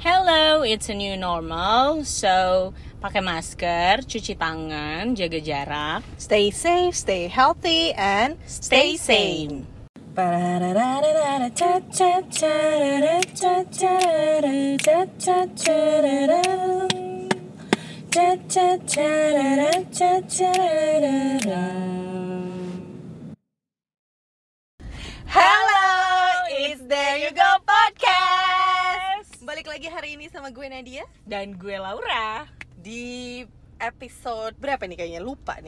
Hello, it's a new normal. So, pakai masker, cuci tangan, jaga jarak. Stay safe, stay healthy, and stay sane. Hello, it's There You Go Podcast. Balik lagi hari ini sama gue Nadia dan gue Laura. Di episode berapa nih kayaknya? Lupa.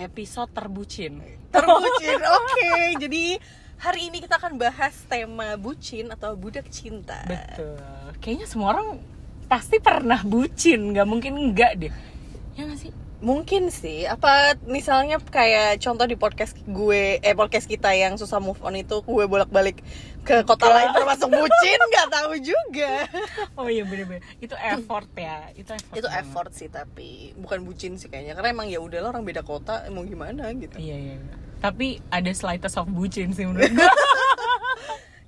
Episode terbucin, oke. Jadi hari ini kita akan bahas tema bucin atau budak cinta. Betul. Kayaknya semua orang pasti pernah bucin, gak mungkin enggak deh. Ya gak sih? Mungkin sih, apa misalnya kayak contoh di podcast kita yang susah move on itu gue bolak-balik ke kota lain termasuk bucin, nggak tahu juga. Oh iya bener-bener, itu effort ya, itu effort sih, tapi bukan bucin sih kayaknya, karena emang ya udahlah orang beda kota, mau gimana gitu. Iya. Tapi ada slightest of bucin sih menurut gue.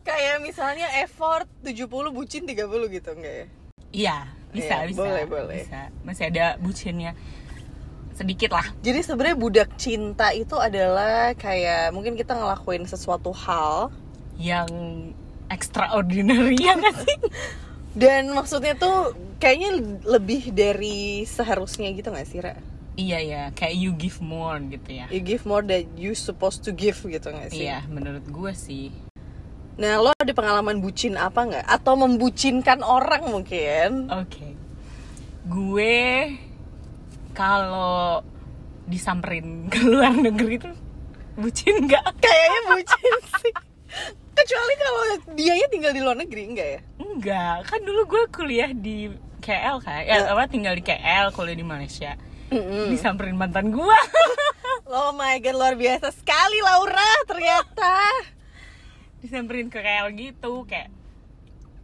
Kayak misalnya effort 70 bucin 30 gitu enggak ya? Iya, bisa. Boleh. Bisa. Masih ada bucinnya. Sedikit lah. Jadi sebenarnya budak cinta itu adalah kayak mungkin kita ngelakuin sesuatu hal yang extraordinary ya nggak sih? Dan maksudnya tuh kayaknya lebih dari seharusnya gitu nggak sih, Ra? Iya, kayak you give more gitu ya. You give more than you supposed to give gitu nggak sih? Iya, menurut gue sih. Nah, lo ada pengalaman bucin apa nggak? Atau membucinkan orang mungkin? Oke. Gue kalau disamperin ke luar negeri tuh bucin nggak? Kayaknya bucin sih. Kecuali kalau dianya tinggal di luar negeri enggak ya? Enggak, kan dulu gue kuliah di KL kan. Tinggal di KL, kuliah di Malaysia. Disamperin mantan gue. Oh my god, luar biasa sekali Laura ternyata. Disamperin ke KL gitu kayak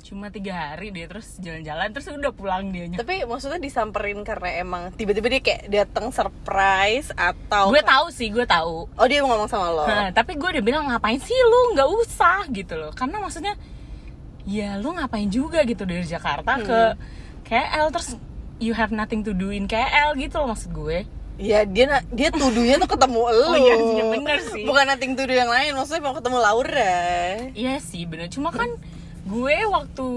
cuma 3 hari dia, terus jalan-jalan, terus udah pulang dianya. Tapi maksudnya disamperin karena emang tiba-tiba dia kayak datang surprise atau? Gue tahu. Oh dia ngomong sama lo? Tapi gue udah bilang ngapain sih lu, nggak usah gitu loh. Karena maksudnya ya lu ngapain juga gitu dari Jakarta ke KL, terus you have nothing to do in KL gitu loh maksud gue. Ya dia tuduhnya tuh ketemu elu. Oh iya bener sih. Bukan nothing to do yang lain, maksudnya mau ketemu Laura. Iya sih bener, cuma kan gue waktu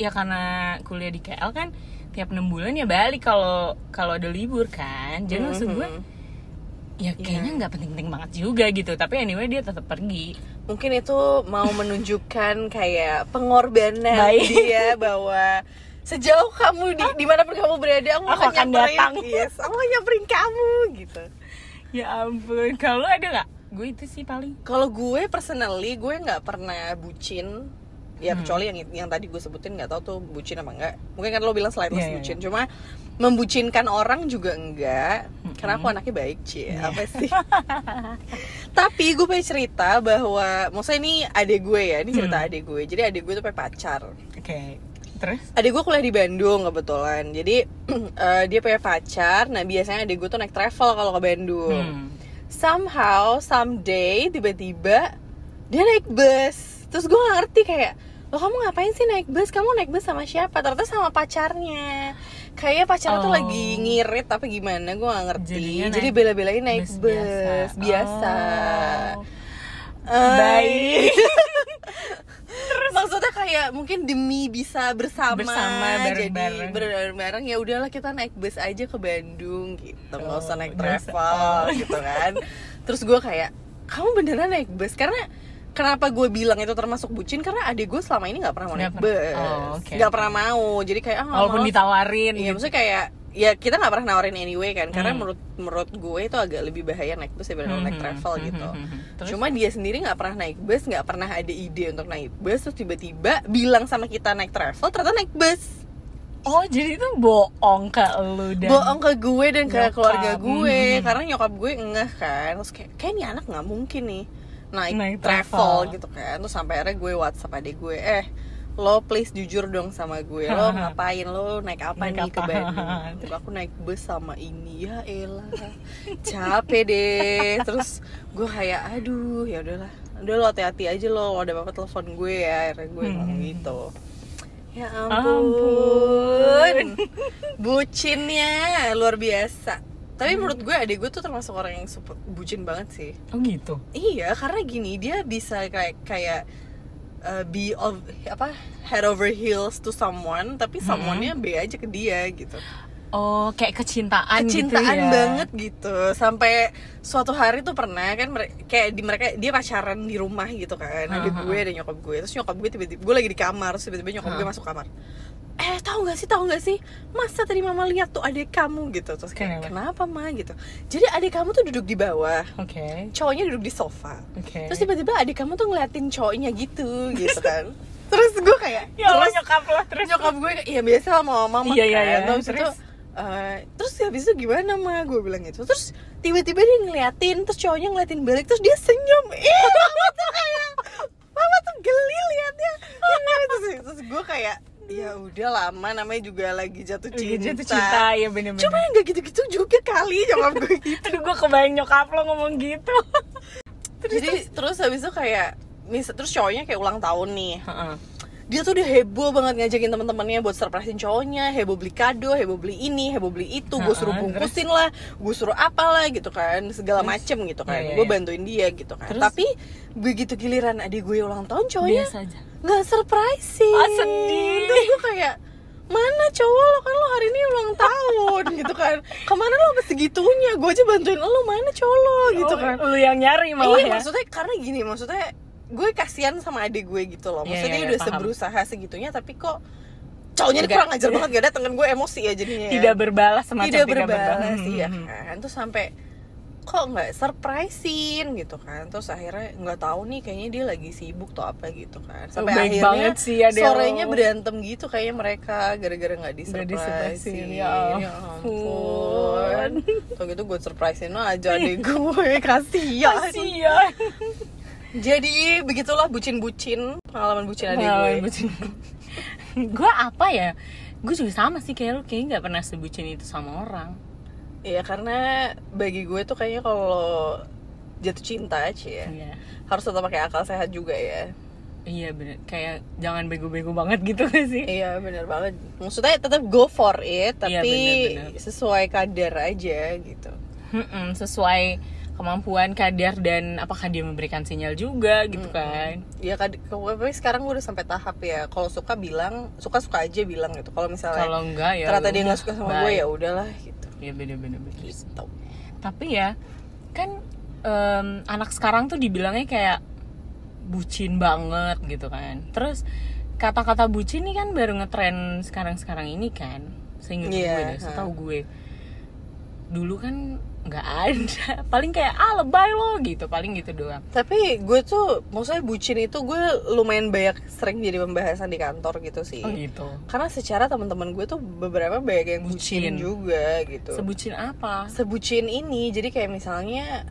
ya karena kuliah di KL kan tiap 6 bulan ya balik kalau ada libur kan. Jadi maksud gue ya kayaknya nggak penting-penting banget juga gitu. Tapi anyway dia tetap pergi. Mungkin itu mau menunjukkan kayak pengorbanan dia bahwa sejauh kamu dimanapun kamu berada aku akan nyamperin. Yes, aku nyamperin kamu gitu. Ya ampun, kalau ada nggak? Gue itu sih paling. Kalau gue personally gue nggak pernah bucin. Ya kecuali yang tadi gue sebutin, nggak tahu tuh bucin apa enggak. Mungkin kan lo bilang slightly bucin, cuma membucinkan orang juga enggak. Karena aku anaknya baik apa sih. Tapi gue pengen cerita bahwa maksudnya ini adik gue ya, ini cerita adik gue. Jadi adik gue tuh punya pacar. Oke. Terus? Adik gue kuliah di Bandung kebetulan. Jadi dia punya pacar. Nah biasanya adik gue tuh naik travel kalau ke Bandung. Somehow, someday tiba-tiba dia naik bus. Terus gue gak ngerti kayak, lo kamu ngapain sih naik bus? Kamu naik bus sama siapa? Ternyata sama pacarnya. Kayaknya pacarnya tuh lagi ngirit apa gimana, gue gak ngerti. Jadi bela-belain naik bus biasa. Baik. Maksudnya kayak mungkin demi bisa bersama bareng-bareng. Jadi bareng-bareng ya udahlah kita naik bus aja ke Bandung gitu. Gak usah naik travel gitu kan. Terus gue kayak, kamu beneran naik bus? Karena kenapa gue bilang itu termasuk bucin? Karena adik gue selama ini nggak pernah mau naik bus, nggak pernah mau. Jadi kayak walaupun ditawarin, ya maksudnya kayak ya kita nggak pernah nawarin anyway kan. Karena menurut gue itu agak lebih bahaya naik bus daripada naik travel gitu. Cuma dia sendiri nggak pernah naik bus, nggak pernah ada ide untuk naik bus. Terus tiba-tiba bilang sama kita naik travel, ternyata naik bus. Oh jadi itu bohong ke lu dan bohong ke gue dan ke keluarga gue. Karena nyokap gue ngeh kan. Terus kayak ini anak nggak mungkin nih naik travel gitu kan. Terus sampai akhirnya gue WhatsApp adik gue, lo please jujur dong sama gue, lo ngapain, lo naik apa nih ke Bandung? Aku naik bus sama ini. Ya elah, capek deh. Terus gue kayak aduh ya udahlah, udah lo hati-hati aja lo ada apa-apa telepon gue ya. Akhirnya gue ngomong gitu. Ya ampun. Bucinnya luar biasa. Tapi menurut gue adik gue tuh termasuk orang yang super bucin banget sih. Oh gitu? Iya, karena gini, dia bisa kayak be of, head over heels to someone, tapi someone-nya be aja ke dia gitu. Oh, kayak kecintaan gitu ya? Banget gitu. Sampai suatu hari tuh pernah kan mereka dia pacaran di rumah gitu kan. Adik gue dan nyokap gue. Terus nyokap gue tiba-tiba, gue lagi di kamar, terus tiba-tiba nyokap gue masuk kamar. Tahu nggak sih masa tadi mama lihat tuh adik kamu gitu. Terus kayak kenapa ma gitu, jadi adik kamu tuh duduk di bawah, cowoknya duduk di sofa, terus tiba-tiba adik kamu tuh ngeliatin cowoknya gitu kan. Terus gue kayak ya Allah, nyokap gue ya biasa lah mama kan. Terus habis itu gimana ma, gue bilang gitu. Terus tiba-tiba dia ngeliatin, terus cowoknya ngeliatin balik, terus dia senyum. Mama tuh kayak mama tuh geli liatnya. Terus gue kayak ya udah lama, namanya juga lagi jatuh cinta ya, bener-bener. Cuma yang gak gitu-gitu juga kali nyokap gue gitu. Aduh, gue kebayang nyokap lo ngomong gitu. Terus habis itu kayak terus cowoknya kayak ulang tahun nih. Dia tuh udah heboh banget ngajakin teman-temannya buat surprisein cowoknya, heboh beli kado, heboh beli ini, heboh beli itu, gue suruh bungkusin lah, gue suruh apalah gitu kan, segala macem gitu kan. Gue bantuin dia gitu kan. Terus, tapi begitu giliran adik gue ulang tahun, cowoknya nggak surprisein. Sedih. Terus gue kayak, mana cowok lo, kan lo hari ini ulang tahun gitu kan, kemana lo sampai segitunya, gue aja bantuin lo, mana cowok lo gitu kan. Lo yang nyari malah ya. Maksudnya karena gini, maksudnya gue kasihan sama adik gue gitu loh. Maksudnya dia udah berusaha segitunya, tapi kok cowoknya kurang ajar banget, gak dateng kan. Gue emosi ya jadinya. Tidak berbalas. Iya kan. Terus sampai kok gak surprisein gitu kan. Terus akhirnya gak tahu nih, kayaknya dia lagi sibuk atau apa gitu kan. Sampai akhirnya sih, ya, sorenya berantem gitu kayaknya mereka, gara-gara gak disurprisein. Ya ampun. Kalau gitu gue surprisein aja adik gue. Kasihan. Jadi begitulah bucin-bucin, pengalaman bucin adik gue. Gue apa ya? Gue juga sama sih kayak lu, kayaknya nggak pernah sebucin itu sama orang. Iya, karena bagi gue tuh kayaknya kalau jatuh cinta aja ya, harus tetap pakai akal sehat juga ya. Iya benar, kayak jangan bego-bego banget gitu gak sih? Iya benar banget. Maksudnya tetap go for it, tapi bener. Sesuai kadar aja gitu. Sesuai kemampuan, kadar, dan apakah dia memberikan sinyal juga gitu kan. Iya, tapi sekarang gue udah sampai tahap ya, kalau suka bilang, suka-suka aja bilang gitu. Kalau misalnya kalau enggak ya ternyata dia enggak suka sama gue, ya udahlah gitu. Iya bener-bener gitu. Tapi ya kan anak sekarang tuh dibilangnya kayak bucin banget gitu kan. Terus kata-kata bucin nih kan baru ngetren sekarang-sekarang ini kan. Setahu gue dulu kan nggak ada, paling kayak lebay lo gitu, paling gitu doang. Tapi gue tuh maksudnya bucin itu gue lumayan banyak sering jadi pembahasan di kantor gitu sih. Oh gitu. Karena secara teman-teman gue tuh beberapa banyak yang bucin juga gitu. Sebucin apa? Sebucin ini, jadi kayak misalnya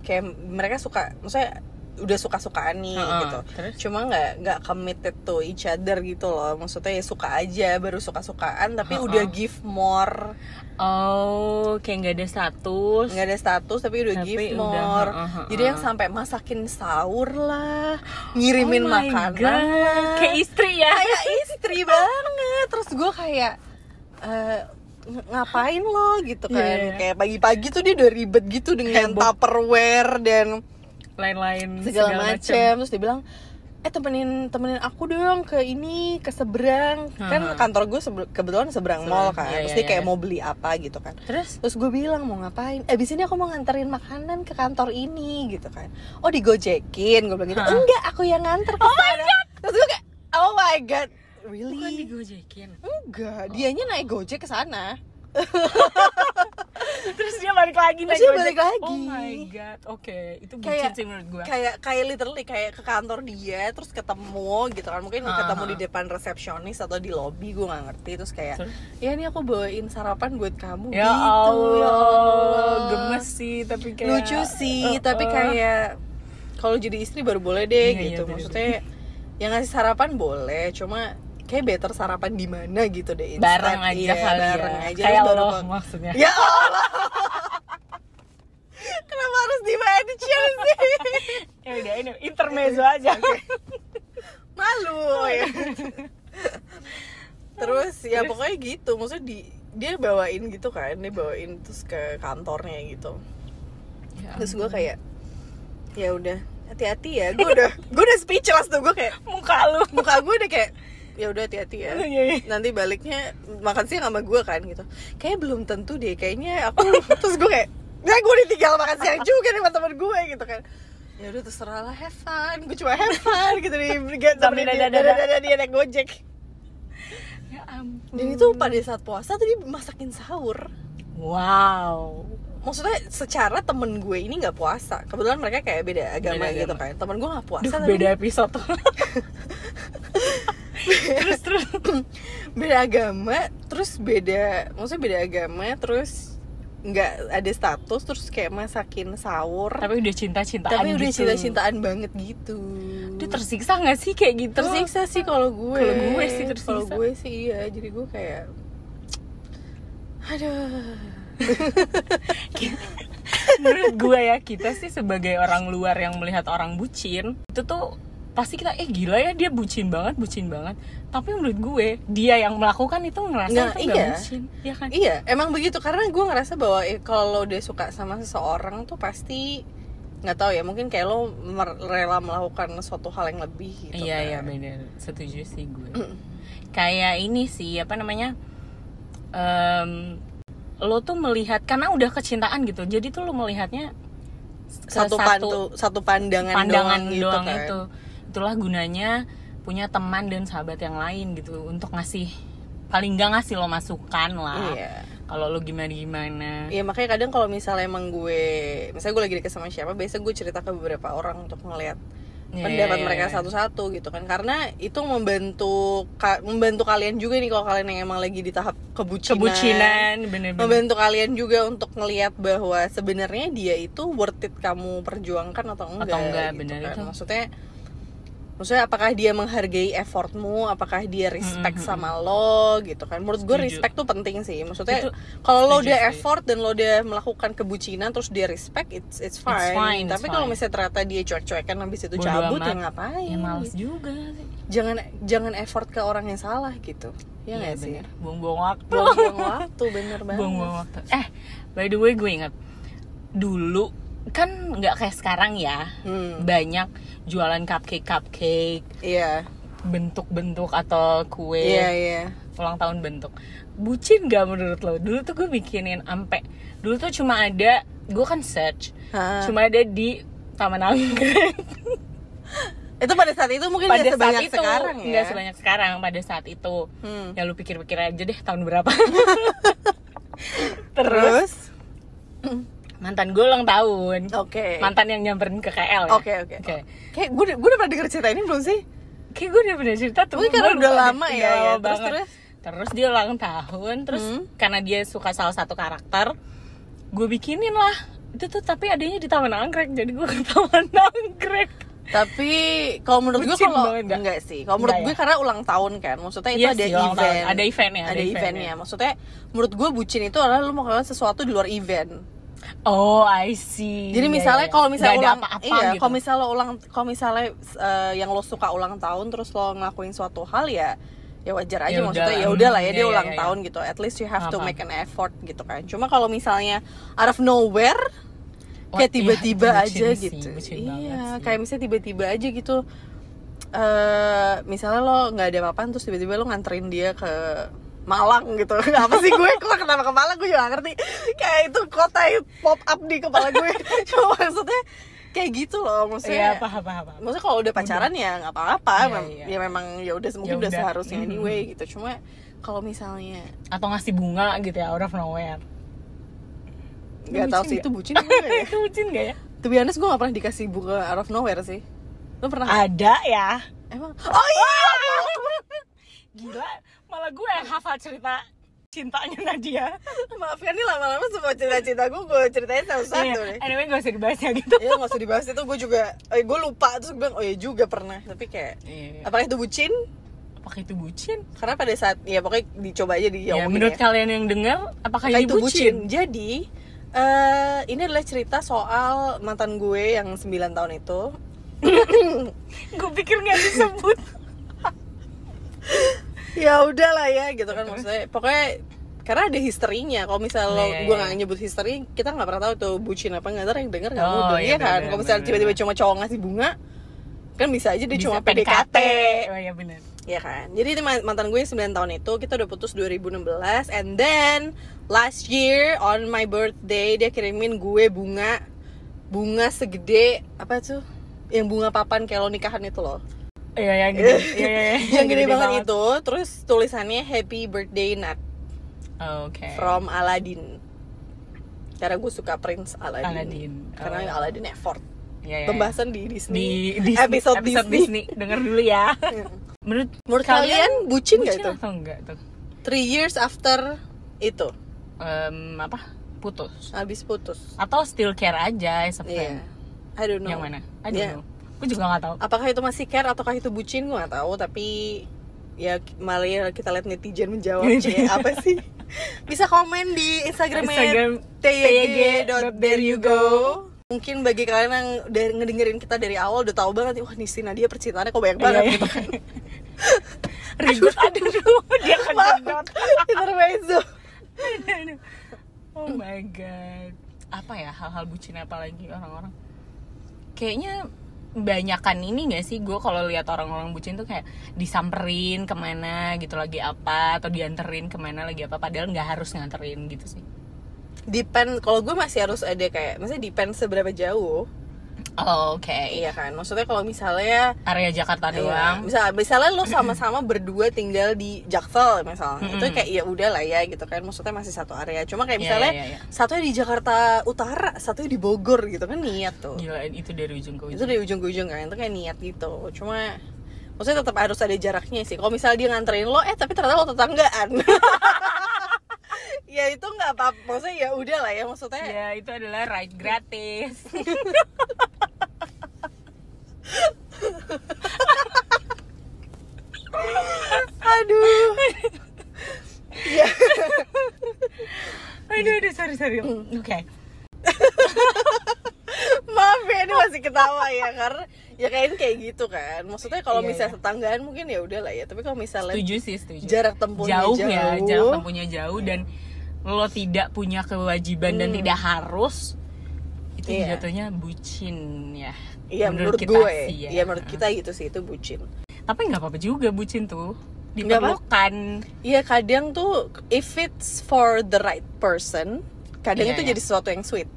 kayak mereka suka, maksudnya udah suka-sukaan nih gitu. Terus? Cuma nggak committed to each other gitu loh. Maksudnya ya suka aja, baru suka-sukaan, tapi udah give more. Oh, kayak nggak ada status. Nggak ada status, tapi udah give more. Jadi yang sampai masakin sahur lah, ngirimin makanan lah. Kayak istri ya? Kayak istri banget. Terus gue kayak ngapain lo gitu kan? Kayak pagi-pagi tuh dia udah ribet gitu dengan Tupperware dan lain-lain segala macam. Terus dia bilang temenin aku dong ke ini, ke seberang. Kan kantor gue kebetulan seberang mall kan. Terus dia kayak mau beli apa gitu kan. Terus gue bilang mau ngapain, abis ini aku mau nganterin makanan ke kantor ini gitu kan. Oh digojekin, gue bilang gitu. Enggak, aku yang nganter ke sana. Terus gue kayak oh my god, really? Bukan digojekin? Enggak, dianya naik gojek ke sana. Terus dia balik lagi. Oh my god. Oke, itu bucin sih menurut gue. Kayak literally kayak ke kantor dia, terus ketemu gitu kan. Mungkin ketemu di depan resepsionis atau di lobby, gue nggak ngerti. Terus kayak ya ini aku bawain sarapan buat kamu ya gitu. Allah, gemes sih, tapi kayak lucu sih, tapi kayak kalau jadi istri baru boleh deh gitu. Maksudnya yang ngasih sarapan boleh, cuma kayak better sarapan di mana gitu deh, instant. Bareng aja kali ya. Kayak Allah maksudnya. Ya Allah. Kenapa harus di-mention sih? Ya udah, ini intermezzo aja. Malu ya. Terus ya pokoknya gitu, maksudnya dia bawain gitu kan, dia bawain terus ke kantornya gitu. Ya. Terus gue kayak, ya udah hati-hati ya, gue udah speechless tuh, gue kayak muka gue udah kayak ya udah hati-hati ya, nanti baliknya makan siang sama gue kan gitu, kayaknya belum tentu deh, kayaknya aku terus gue kayak ya gue ditinggal makan siang juga nih sama temen gue gitu kan, ya udah terserah lah, have fun, gue cuma have fun gitu nih, tapi dia naik Gojek. Ya ampun. Dan itu pada saat puasa tuh dia masakin sahur. Wow. Maksudnya secara temen gue ini nggak puasa, kebetulan mereka kayak beda agama gitu kan, temen gue nggak puasa. Duh, beda episode. terus beda agama terus nggak ada status, terus kayak masakin sahur tapi udah cinta-cintaan gitu. Tapi udah cinta-cintaan banget gitu. Dia tersiksa nggak sih kayak gitu? Tersiksa sih kalau gue sih tersiksa. Kalau gue sih iya, jadi gue kayak aduh. Menurut gue ya, kita sih sebagai orang luar yang melihat orang bucin itu tuh pasti kita gila ya, dia bucin banget. Tapi menurut gue dia yang melakukan itu ngerasa nggak bucin, ya kan? Iya, emang begitu, karena gue ngerasa bahwa kalau udah suka sama seseorang tuh pasti nggak tahu ya, mungkin kayak lo rela melakukan suatu hal yang lebih gitu. Iya kan? Iya benar, setuju sih gue. Kayak ini sih apa namanya, lo tuh melihat karena udah kecintaan gitu, jadi tuh lo melihatnya satu pandangan doang gitu kan? Itu. Itulah gunanya punya teman dan sahabat yang lain gitu, untuk ngasih, paling enggak ngasih lo masukan lah. Iya. Kalau lo gimana-gimana. Iya, makanya kadang kalau misalnya emang gue lagi deket sama siapa, biasanya gue cerita ke beberapa orang untuk ngeliat pendapat mereka satu-satu gitu kan, karena itu membantu kalian juga nih kalau kalian yang emang lagi di tahap kebucinan bener-bener. Membantu kalian juga untuk ngelihat bahwa sebenarnya dia itu worth it kamu perjuangkan atau enggak gitu kan. Itu. Maksudnya apakah dia menghargai effortmu, apakah dia respect sama lo gitu kan. Menurut gue respect tuh penting sih, maksudnya kalau lo udah effort dan lo udah melakukan kebucinan terus dia respect, it's fine. Tapi kalau misalnya ternyata dia cuek-cuekan habis itu cabut, ya ngapain? Ya males juga sih. Jangan effort ke orang yang salah gitu. Ya nggak sih? Buang-buang waktu. Buang-buang waktu, bener banget. Buang-buang waktu. By the way, gue ingat dulu kan nggak kayak sekarang ya, banyak jualan cupcake, iya, bentuk-bentuk atau kue, iya, ulang tahun bentuk. Bucin gak menurut lo? Dulu tuh gue bikinin ampe, dulu tuh cuma ada, gue kan search, cuma ada di Taman Anggrek. Itu pada saat itu mungkin pada gak sebanyak itu, sekarang ya? Gak sebanyak sekarang, pada saat itu. Ya lu pikir-pikir aja deh tahun berapa. Terus? Mantan gue ulang tahun. Oke. Mantan yang nyamperin ke KL ya. Oke. Kayak gue udah pernah denger cerita ini belum sih? Kayak gue udah pernah cerita tuh. Mungkin karena udah lama ya. Terus dia ulang tahun, terus karena dia suka salah satu karakter, gue bikinin lah. Itu tuh tapi adanya di Taman Anggrek, jadi gue ke Taman Anggrek. Tapi kalau menurut gue enggak sih. Kalau menurut gue karena ulang tahun kan, maksudnya itu ada event. Tahun. Ada eventnya. Ada eventnya. Maksudnya menurut gue bucin itu adalah lu mau ngelakuin sesuatu di luar event. Oh, I see. Jadi misalnya kalau misalnya yang lo suka ulang tahun terus lo ngelakuin suatu hal ya wajar aja, maksudnya ya udah lah ya dia ulang tahun gitu. At least you have to make an effort gitu kan. Cuma kalau misalnya out of nowhere kayak tiba-tiba aja gitu. Iya, kayak misalnya tiba-tiba aja gitu. Misalnya lo nggak ada apa-apaan terus tiba-tiba lo nganterin dia ke Malang gitu, apa sih gue kenapa ke Malang, gue juga gak ngerti, kayak itu kota yang pop up di kepala gue. Cuma maksudnya kayak gitu loh, maksudnya apa. Maksudnya kalau udah pacaran udah. Ya nggak apa-apa ya memang ya udah, mungkin udah seharusnya anyway gitu. Cuma kalau misalnya atau ngasih bunga gitu ya out of nowhere, nggak tahu sih itu bucin gak ya. Itu bucin gak ya? To be honest, gue nggak pernah dikasih bunga out of nowhere sih. Lo pernah? Ada ya emang. Oh iya. Gila, malah gue yang hafal cerita cintanya Nadia. Maaf ya, ini lama-lama semua cerita-cinta gue ceritain satu-satu nih. Anyway, gak usah dibahas ya gitu. Iya, gak usah dibahas itu, gue juga, gue lupa. Terus gue bilang, oh iya juga pernah. Tapi kayak, apakah itu bucin? Apakah itu bucin? Karena pada saat, ya pokoknya dicoba aja menurut kalian yang dengar, apakah ini bucin? Jadi, ini adalah cerita soal mantan gue yang 9 tahun itu. Gue pikir gak disebut. ya udahlah ya gitu kan, maksudnya pokoknya karena ada histerinya. Kalau misalnya gue nggak nyebut histeri, kita nggak pernah tahu tuh bucin apa nggak, yang denger nggak mudah ya kan. Kalau misalnya tiba-tiba cuma cowok ngasih bunga, kan bisa aja dia bisa cuma PDKT. Oh ya benar. Ya kan. Jadi mantan gue 9 tahun itu, kita udah putus 2016, and then last year on my birthday dia kirimin gue bunga, bunga segede apa tuh? Yang bunga papan kayak lo nikahan itu loh. Iya yang gede. Yang gede banget itu, terus tulisannya Happy Birthday Nat. Okay. From Aladdin. Karena gue suka Prince Aladdin. Karena Aladdin effort. Ya, ya, pembahasan di Disney, episode Disney. Denger dulu ya. Menurut kalian bucin nggak itu? Atau enggak tuh? 3 years after itu, putus? Abis putus? Atau still care aja? Iya. I don't know. Yang mana? I don't know. Gue juga nggak tahu. Apakah itu masih care ataukah itu bucin? Gue nggak tahu. Tapi ya malah kita lihat netizen menjawab. Apa sih? Bisa komen di Instagramnya tyg.thereyougo. Mungkin bagi kalian yang ngedengerin kita dari awal udah tahu banget, wah nih si Nadia percintaannya kok banyak banget gitu kan. Ribut aduh dia kendor. Intermezzo. Oh my god. Apa ya hal-hal bucin apa lagi orang-orang? Kayaknya banyakan ini enggak sih, gue kalau lihat orang-orang bucin tuh kayak disamperin kemana gitu lagi apa, atau dianterin kemana lagi apa, padahal enggak harus nganterin gitu sih. Depend, kalau gue masih harus ada kayak, maksudnya depend seberapa jauh. Okay. Iya kan, maksudnya kalau misalnya area Jakarta doang. Misalnya lo sama-sama berdua tinggal di Jaksel misalnya, itu kayak ya udah lah ya gitu kan, maksudnya masih satu area. Cuma kayak misalnya satunya di Jakarta Utara, satunya di Bogor gitu kan, niat tuh. Gila, itu dari ujung ke ujung. Itu dari ujung ke ujung kan, itu kayak niat gitu. Cuma maksudnya tetap harus ada jaraknya sih. Kalau misalnya dia nganterin lo, tapi ternyata lo tetanggaan. Ya itu nggak apa-apa, maksudnya ya udah lah ya, maksudnya ya itu adalah ride gratis. Aduh. Ya. Aduh, sorry. Okay. Maaf ya, ini masih ketawa ya karena ya kayak gitu kan, maksudnya kalau misalnya tetanggaan mungkin ya udah lah ya, tapi kalau misalnya setuju. Jarak tempuhnya jauh dan lo tidak punya kewajiban dan tidak harus itu jatuhnya bucin ya. Iya menurut gue sih, ya menurut kita gitu sih itu bucin. Tapi nggak apa-apa juga bucin tuh diperlukan. Iya kadang tuh if it's for the right person kadang itu jadi sesuatu yang sweet.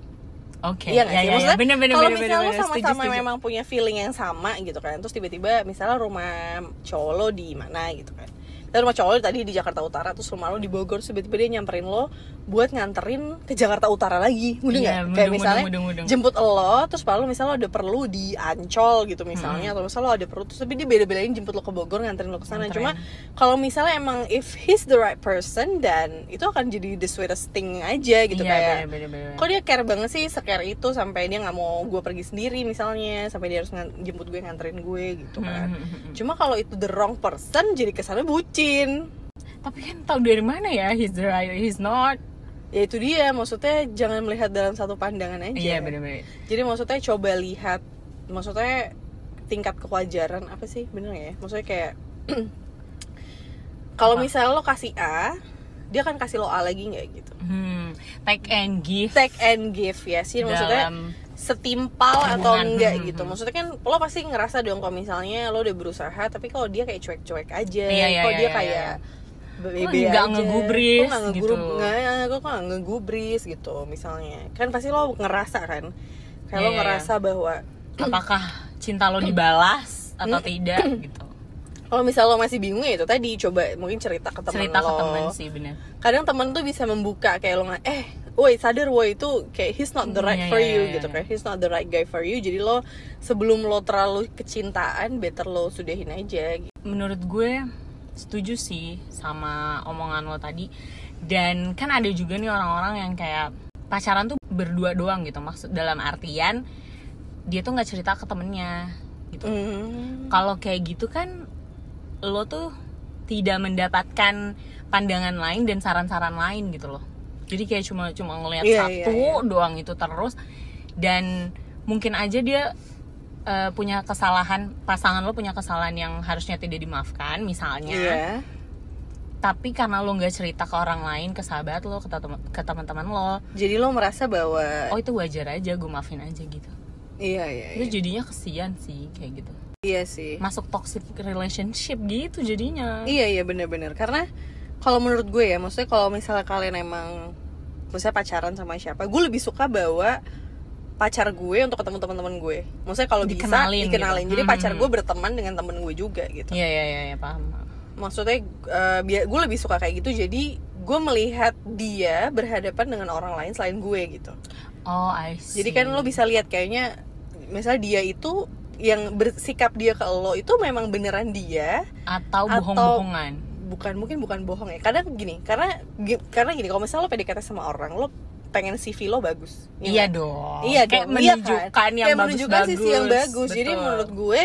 Okay. Iya nggak sih, maksudnya kalau misalnya lo sama-sama memang punya feeling yang sama gitu kan, terus tiba-tiba misalnya rumah cowok lo di mana gitu kan, terus rumah cowok lo tadi di Jakarta Utara, terus rumah lo di Bogor, tiba-tiba dia nyamperin lo buat nganterin ke Jakarta Utara lagi, mudeng nggak? Kayak misalnya jemput lo, terus lalu misalnya lo ada perlu di Ancol gitu misalnya, atau misalnya lo ada perlu, terus tapi dia beda-bedain jemput lo ke Bogor, nganterin lo ke sana. Cuma kalau misalnya emang if he's the right person, dan itu akan jadi the sweetest thing aja gitu kayak. Kok dia care banget sih care itu sampai dia nggak mau gue pergi sendiri misalnya, sampai dia harus jemput gue, nganterin gue gitu kan. Cuma kalau itu the wrong person jadi kesannya bucin. Tapi kan tahu dari mana ya he's the right, he's not. Ya itu dia, maksudnya jangan melihat dalam satu pandangan aja. Iya benar. Jadi maksudnya coba lihat, maksudnya tingkat kewajaran apa sih bener ya? Maksudnya kayak kalau misalnya lo kasih A, dia akan kasih lo A lagi nggak gitu? Take and give ya sih, maksudnya setimpal atau enggak gitu. Maksudnya kan lo pasti ngerasa dong kalau misalnya lo udah berusaha, tapi kalau dia kayak cuek-cuek aja, kalau dia kayak bebe aja, kok nggak ngegubris gitu misalnya, kan pasti lo ngerasa kan, kayak lo ngerasa bahwa apakah cinta lo dibalas atau tidak gitu. Kalau misalnya lo masih bingung ya itu tadi, coba mungkin cerita ke teman lo. Cerita ke teman sih, bener. Kadang teman tuh bisa membuka kayak lo woi sadar woi itu kayak he's not the right for you gitu kan. He's not the right guy for you. Jadi lo sebelum lo terlalu kecintaan, better lo sudahin aja gitu. Menurut gue setuju sih sama omongan lo tadi. Dan kan ada juga nih orang-orang yang kayak pacaran tuh berdua doang gitu. Maksud dalam artian dia tuh enggak cerita ke temennya gitu. Kalau kayak gitu kan lo tuh tidak mendapatkan pandangan lain dan saran-saran lain gitu loh. Jadi kayak cuma ngelihat satu doang itu terus, dan mungkin aja dia punya kesalahan, pasangan lo punya kesalahan yang harusnya tidak dimaafkan misalnya. Tapi karena lo nggak cerita ke orang lain, ke sahabat lo, ke teman-teman lo, jadi lo merasa bahwa oh itu wajar aja, gue maafin aja gitu. Iya. Itu jadinya kesian sih kayak gitu. Iya sih. Masuk toxic relationship gitu jadinya. Iya bener-bener. Karena kalau menurut gue ya, maksudnya kalau misalnya kalian emang misalnya pacaran sama siapa, gue lebih suka bawa pacar gue untuk ketemu teman-teman gue. Maksudnya kalau bisa dikenalin. Gitu. Jadi pacar gue berteman dengan temen gue juga gitu. Iya, paham. Maksudnya gue lebih suka kayak gitu. Jadi gue melihat dia berhadapan dengan orang lain selain gue gitu. Oh, I see. Jadi kan lo bisa lihat kayaknya misalnya dia itu yang bersikap dia ke lo itu memang beneran dia atau bohong-bohongan. Bukan bohong ya. Kadang gini, karena gini kalau misalnya lo PDKT sama orang, lo pengen CV lo bagus. Iya kan? Dong. Iya, kayak dong, menunjukkan iya kan? Yang bagus-bagus. Sisi yang bagus. Betul. Jadi menurut gue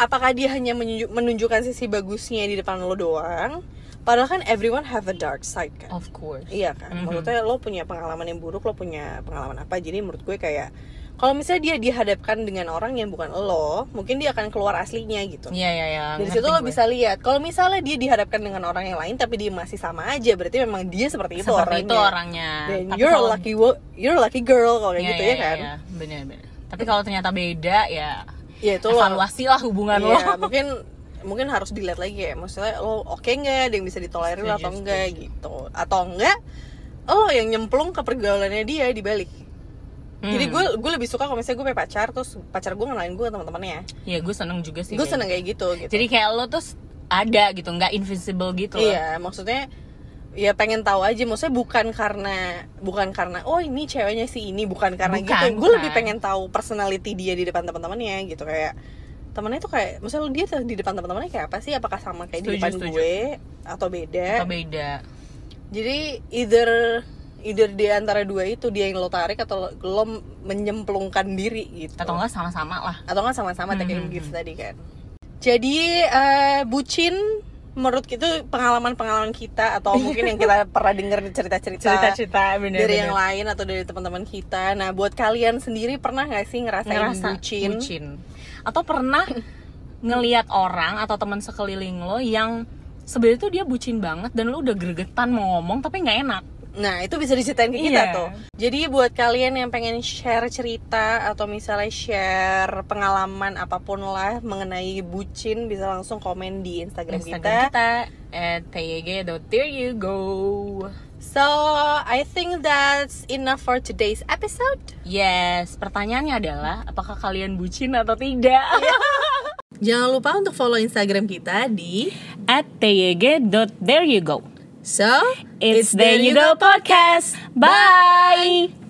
apakah dia hanya menunjukkan sisi bagusnya di depan lo doang? Padahal kan everyone have a dark side kan. Of course. Iya kan. Maksudnya lo punya pengalaman yang buruk, lo punya pengalaman apa? Jadi menurut gue kayak kalau misalnya dia dihadapkan dengan orang yang bukan lo, mungkin dia akan keluar aslinya gitu. Iya. Dari situ lo bisa lihat. Kalau misalnya dia dihadapkan dengan orang yang lain, tapi dia masih sama aja, berarti memang dia seperti itu orangnya. Dan you're lucky girl kalau kayak gitu ya kan. Iya. Benar. Tapi kalau ternyata beda ya itu evaluasi lah hubungan lo. Iya, mungkin harus dilihat lagi ya. Maksudnya lo oke nggak, ada yang bisa ditolerir atau enggak gitu. Atau enggak, lo yang nyemplung ke pergaulannya dia dibalik. Jadi gue lebih suka kalau misalnya gue punya pacar, terus pacar gue ngenalin gue ke teman-temannya. Iya, gue seneng juga sih. Gue seneng kayak gitu. Jadi kayak lo tuh ada gitu, nggak invisible gitu. Iya, maksudnya ya pengen tahu aja. Maksudnya bukan karena oh ini ceweknya sih ini, bukan karena gitu. Gue lebih pengen tahu personality dia di depan teman-temannya gitu, kayak temannya tuh kayak, misalnya dia di depan teman-temannya kayak apa sih? Apakah sama kayak di depan gue atau beda? Atau beda. Jadi either di antara dua itu dia yang lo tarik atau lo menyemplungkan diri gitu. Atau enggak sama-sama lah. Atau enggak sama-sama take and give tadi kan. Jadi bucin menurut itu pengalaman-pengalaman kita atau mungkin yang kita pernah denger cerita-cerita dari yang lain atau dari teman-teman kita. Nah, buat kalian sendiri pernah enggak sih ngerasain bucin? Atau pernah ngelihat orang atau teman sekeliling lo yang sebenarnya tuh dia bucin banget dan lo udah gregetan mau ngomong tapi enggak enak. Nah, itu bisa diceritain ke kita tuh. Jadi buat kalian yang pengen share cerita atau misalnya share pengalaman apapun lah mengenai bucin, bisa langsung komen di Instagram kita @tyg.thereyougo. So, I think that's enough for today's episode. Yes, pertanyaannya adalah apakah kalian bucin atau tidak? Jangan lupa untuk follow Instagram kita di @tyg.thereyougo. So, it's the There You Go Podcast. Bye!